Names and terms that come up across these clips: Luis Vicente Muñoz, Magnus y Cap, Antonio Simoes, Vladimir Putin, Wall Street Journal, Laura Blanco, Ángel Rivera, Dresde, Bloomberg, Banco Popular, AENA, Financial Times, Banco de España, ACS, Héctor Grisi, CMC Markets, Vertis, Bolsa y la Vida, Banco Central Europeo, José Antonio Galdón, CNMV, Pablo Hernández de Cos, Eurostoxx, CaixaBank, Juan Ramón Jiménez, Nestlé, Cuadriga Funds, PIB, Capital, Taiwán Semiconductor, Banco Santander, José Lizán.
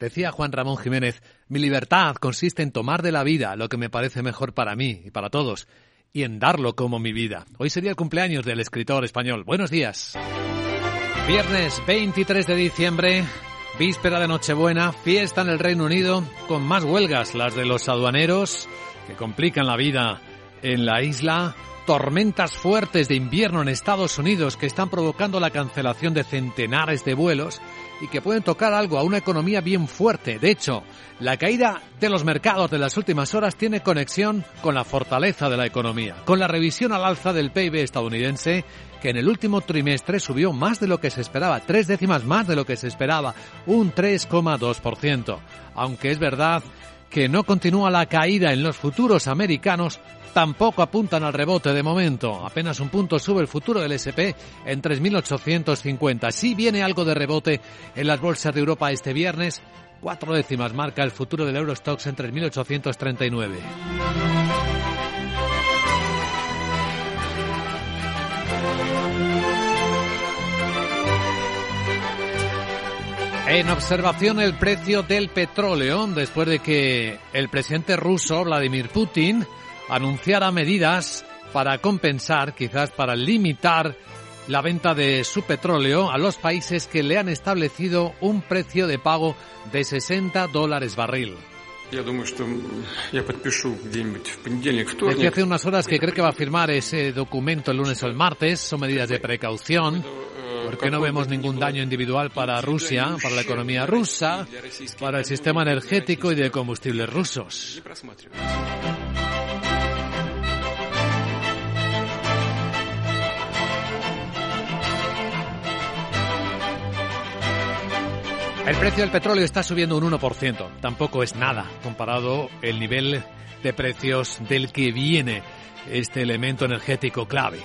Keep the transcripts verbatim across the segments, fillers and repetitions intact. Decía Juan Ramón Jiménez, mi libertad consiste en tomar de la vida lo que me parece mejor para mí y para todos, y en darlo como mi vida. Hoy sería el cumpleaños del escritor español. Buenos días. Viernes veintitrés de diciembre, víspera de Nochebuena, fiesta en el Reino Unido, con más huelgas, las de los aduaneros, que complican la vida en la isla. Tormentas fuertes de invierno en Estados Unidos que están provocando la cancelación de centenares de vuelos y que pueden tocar algo a una economía bien fuerte. De hecho, la caída de los mercados de las últimas horas tiene conexión con la fortaleza de la economía, con la revisión al alza del P I B estadounidense, que en el último trimestre subió más de lo que se esperaba, tres décimas más de lo que se esperaba, un tres coma dos por ciento. Aunque es verdad que no continúa la caída en los futuros americanos, tampoco apuntan al rebote de momento. Apenas un punto sube el futuro del ese and pe en tres mil ochocientos cincuenta. Sí viene algo de rebote en las bolsas de Europa este viernes. Cuatro décimas marca el futuro del Eurostoxx en tres mil ochocientos treinta y nueve. En observación el precio del petróleo, después de que el presidente ruso Vladimir Putin anunciara medidas para compensar, quizás para limitar la venta de su petróleo a los países que le han establecido un precio de pago de sesenta dólares barril. Decía hace unas horas que cree que va a firmar ese documento el lunes o el martes. Son medidas de precaución, porque no vemos ningún daño individual para Rusia, para la economía rusa, para el sistema energético y de combustibles rusos. El precio del petróleo está subiendo un uno por ciento. Tampoco es nada comparado el nivel de precios del que viene este elemento energético clave.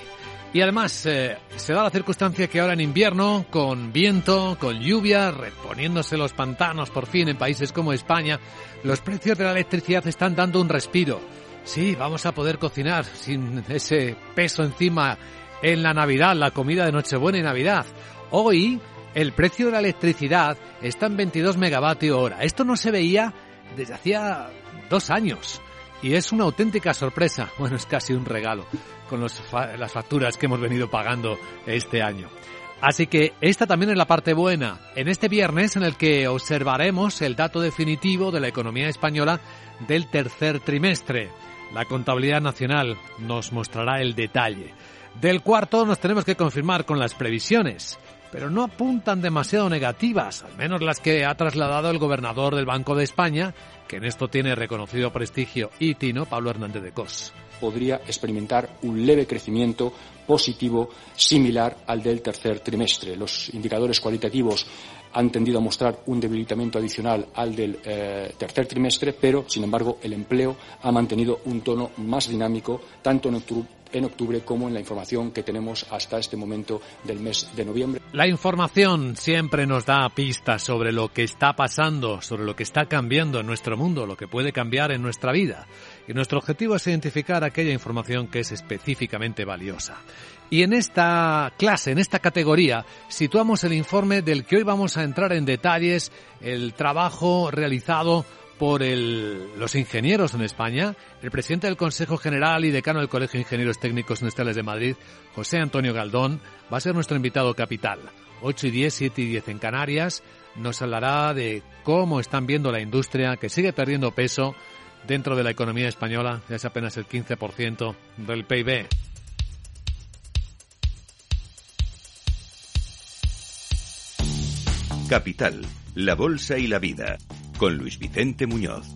Y además eh, se da la circunstancia que ahora en invierno, con viento, con lluvia, reponiéndose los pantanos por fin en países como España, los precios de la electricidad están dando un respiro. Sí, vamos a poder cocinar sin ese peso encima en la Navidad, la comida de Nochebuena y Navidad. Hoy el precio de la electricidad está en veintidós megavatios hora. Esto no se veía desde hacía dos años y es una auténtica sorpresa. Bueno, es casi un regalo con los fa- las facturas que hemos venido pagando este año. Así que esta también es la parte buena. En este viernes en el que observaremos el dato definitivo de la economía española del tercer trimestre. La contabilidad nacional nos mostrará el detalle. Del cuarto nos tenemos que confirmar con las previsiones, pero no apuntan demasiado negativas, al menos las que ha trasladado el gobernador del Banco de España, que en esto tiene reconocido prestigio y tino, Pablo Hernández de Cos. Podría experimentar un leve crecimiento positivo similar al del tercer trimestre. Los indicadores cualitativos han tendido a mostrar un debilitamiento adicional al del eh, tercer trimestre, pero, sin embargo, el empleo ha mantenido un tono más dinámico, tanto en octubre, en octubre como en la información que tenemos hasta este momento del mes de noviembre. La información siempre nos da pistas sobre lo que está pasando, sobre lo que está cambiando en nuestro mundo, lo que puede cambiar en nuestra vida. Y nuestro objetivo es identificar aquella información que es específicamente valiosa. Y en esta clase, en esta categoría, situamos el informe del que hoy vamos a entrar en detalles, el trabajo realizado por el, los ingenieros en España, el presidente del Consejo General y decano del Colegio de Ingenieros Técnicos Industriales de Madrid, José Antonio Galdón, va a ser nuestro invitado capital. ocho y diez, siete y diez en Canarias, nos hablará de cómo están viendo la industria, que sigue perdiendo peso dentro de la economía española, ya es apenas el quince por ciento del P I B. Capital, la bolsa y la vida, con Luis Vicente Muñoz.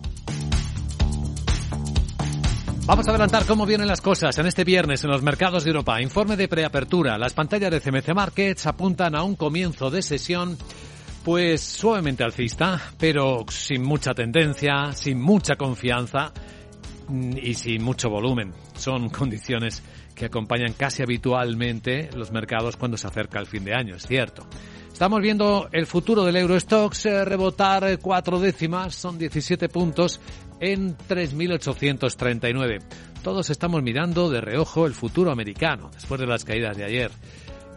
Vamos a adelantar cómo vienen las cosas en este viernes en los mercados de Europa. Informe de preapertura. Las pantallas de C M C Markets apuntan a un comienzo de sesión pues suavemente alcista, pero sin mucha tendencia, sin mucha confianza y sin mucho volumen. Son condiciones que acompañan casi habitualmente los mercados cuando se acerca el fin de año, es cierto. Estamos viendo el futuro del Eurostoxx rebotar cuatro décimas, son diecisiete puntos en tres mil ochocientos treinta y nueve. Todos estamos mirando de reojo el futuro americano, después de las caídas de ayer.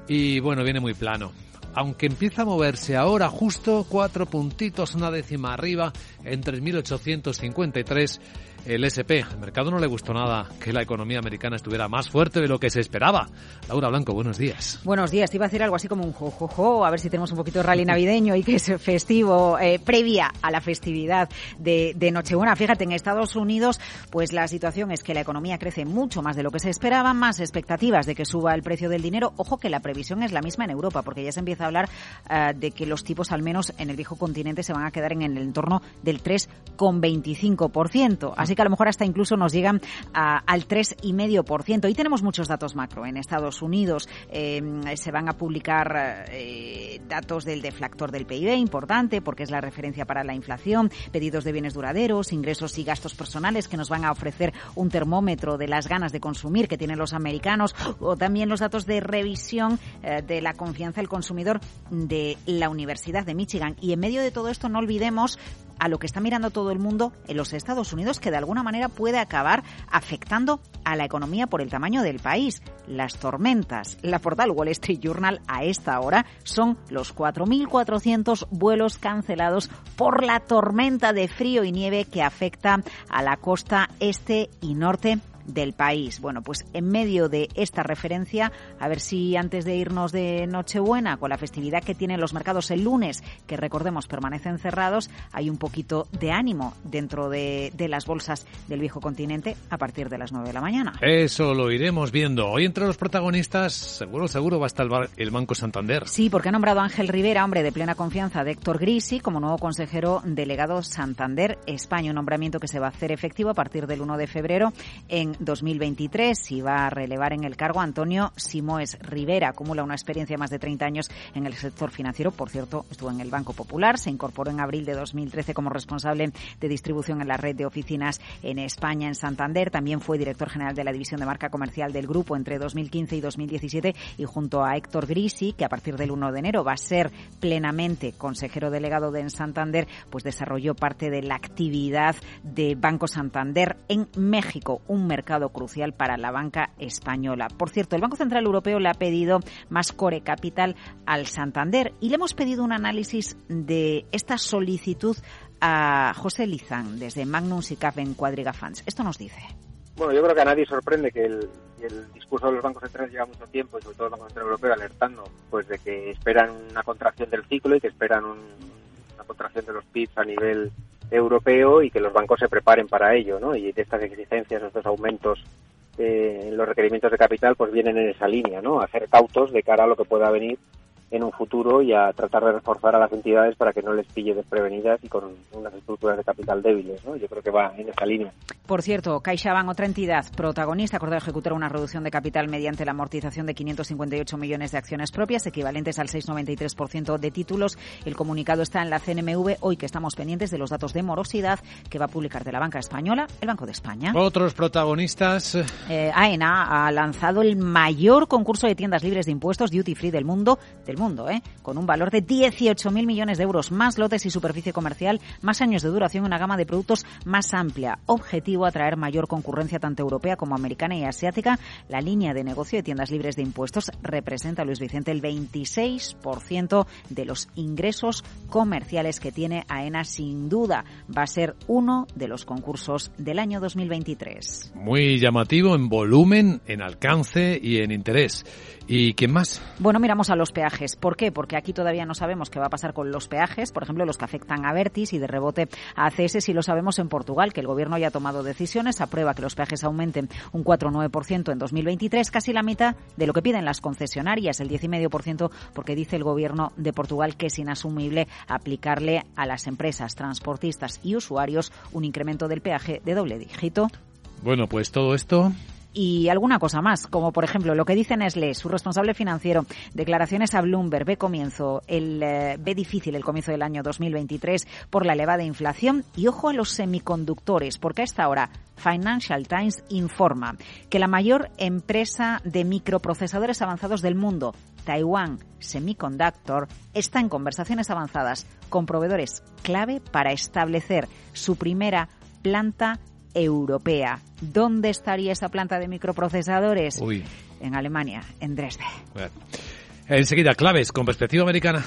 Y bueno, viene muy plano. aunque empieza a moverse ahora justo cuatro puntitos, una décima arriba, en tres mil ochocientos cincuenta y tres el ese y pe. Al mercado no le gustó nada que la economía americana estuviera más fuerte de lo que se esperaba. Laura Blanco, buenos días. Buenos días. Te iba a hacer algo así como un jojojo, jo, jo, a ver si tenemos un poquito de rally navideño y que es festivo, eh, previa a la festividad de, de Nochebuena. Fíjate, en Estados Unidos, pues la situación es que la economía crece mucho más de lo que se esperaba, más expectativas de que suba el precio del dinero. Ojo que la previsión es la misma en Europa, porque ya se empieza a hablar uh, de que los tipos, al menos en el viejo continente, se van a quedar en el entorno del tres coma veinticinco por ciento. Así que a lo mejor hasta incluso nos llegan a, al tres coma cinco por ciento. Y tenemos muchos datos macro en Estados Unidos. Eh, se van a publicar eh, datos del deflactor del pe i be, importante, porque es la referencia para la inflación, pedidos de bienes duraderos, ingresos y gastos personales, que nos van a ofrecer un termómetro de las ganas de consumir que tienen los americanos, o también los datos de revisión eh, de la confianza del consumidor de la Universidad de Michigan. Y en medio de todo esto no olvidemos a lo que está mirando todo el mundo en los Estados Unidos, que de alguna manera puede acabar afectando a la economía por el tamaño del país. Las tormentas. La portal Wall Street Journal a esta hora son los cuatro mil cuatrocientos vuelos cancelados por la tormenta de frío y nieve que afecta a la costa este y norte del país. Bueno, pues en medio de esta referencia, a ver si antes de irnos de Nochebuena, con la festividad que tienen los mercados el lunes, que recordemos permanecen cerrados, hay un poquito de ánimo dentro de, de las bolsas del viejo continente a partir de las nueve de la mañana. Eso lo iremos viendo. Hoy entre los protagonistas, seguro, seguro va a estar el Banco Santander. Sí, porque ha nombrado a Ángel Rivera, hombre de plena confianza de Héctor Grisi, como nuevo consejero delegado Santander España, un nombramiento que se va a hacer efectivo a partir del uno de febrero en dos mil veintitrés, y va a relevar en el cargo Antonio Simoes. Rivera acumula una experiencia de más de treinta años en el sector financiero. Por cierto, estuvo en el Banco Popular, se incorporó en abril de dos mil trece como responsable de distribución en la red de oficinas en España, en Santander. También fue director general de la división de marca comercial del grupo entre dos mil quince y dos mil diecisiete, y junto a Héctor Grisi, que a partir del uno de enero va a ser plenamente consejero delegado de Santander, pues desarrolló parte de la actividad de Banco Santander en México, un mercado mercado crucial para la banca española. Por cierto, el Banco Central Europeo le ha pedido más core capital al Santander, y le hemos pedido un análisis de esta solicitud a José Lizán desde Magnus y Cap en Cuadriga Funds. Esto nos dice. Bueno, yo creo que a nadie sorprende que el, el discurso de los bancos centrales lleva mucho tiempo, y sobre todo el Banco Central Europeo, alertando pues de que esperan una contracción del ciclo y que esperan un, una contracción de los P I Bs a nivel europeo, y que los bancos se preparen para ello, ¿no? Y de estas exigencias, estos aumentos eh, en los requerimientos de capital, pues vienen en esa línea, ¿no? A ser cautos de cara a lo que pueda venir en un futuro, y a tratar de reforzar a las entidades para que no les pille desprevenidas y con unas estructuras de capital débiles, ¿no? Yo creo que va en esa línea. Por cierto, CaixaBank, otra entidad protagonista, acordó ejecutar una reducción de capital mediante la amortización de quinientos cincuenta y ocho millones de acciones propias, equivalentes al seis coma noventa y tres por ciento de títulos. El comunicado está en la C N M V, hoy que estamos pendientes de los datos de morosidad que va a publicar de la banca española el Banco de España. Otros protagonistas. Eh, AENA ha lanzado el mayor concurso de tiendas libres de impuestos duty free del mundo, del mundo, ¿eh? Con un valor de dieciocho mil millones de euros, más lotes y superficie comercial, más años de duración, una gama de productos más amplia. Objetivo: atraer mayor concurrencia tanto europea como americana y asiática. La línea de negocio de tiendas libres de impuestos representa, Luis Vicente, el veintiséis por ciento de los ingresos comerciales que tiene AENA. Sin duda va a ser uno de los concursos del año dos mil veintitrés. Muy llamativo en volumen, en alcance y en interés. ¿Y quién más? Bueno, miramos a los peajes. ¿Por qué? Porque aquí todavía no sabemos qué va a pasar con los peajes, por ejemplo, los que afectan a Vertis y de rebote a A C S. Si lo sabemos en Portugal, que el gobierno ya ha tomado decisiones, aprueba que los peajes aumenten un cuatro coma nueve por ciento en dos mil veintitrés, casi la mitad de lo que piden las concesionarias, el diez coma cinco por ciento, porque dice el gobierno de Portugal que es inasumible aplicarle a las empresas, transportistas y usuarios un incremento del peaje de doble dígito. Bueno, pues todo esto... Y alguna cosa más, como por ejemplo lo que dice Nestlé, su responsable financiero, declaraciones a Bloomberg. Ve comienzo, el eh, ve difícil el comienzo del año dos mil veintitrés por la elevada inflación. Y ojo a los semiconductores, porque a esta hora Financial Times informa que la mayor empresa de microprocesadores avanzados del mundo, Taiwán Semiconductor, está en conversaciones avanzadas con proveedores clave para establecer su primera planta europea. ¿Dónde estaría esa planta de microprocesadores? Uy. En Alemania, en Dresde. Bueno. Enseguida, claves con perspectiva americana.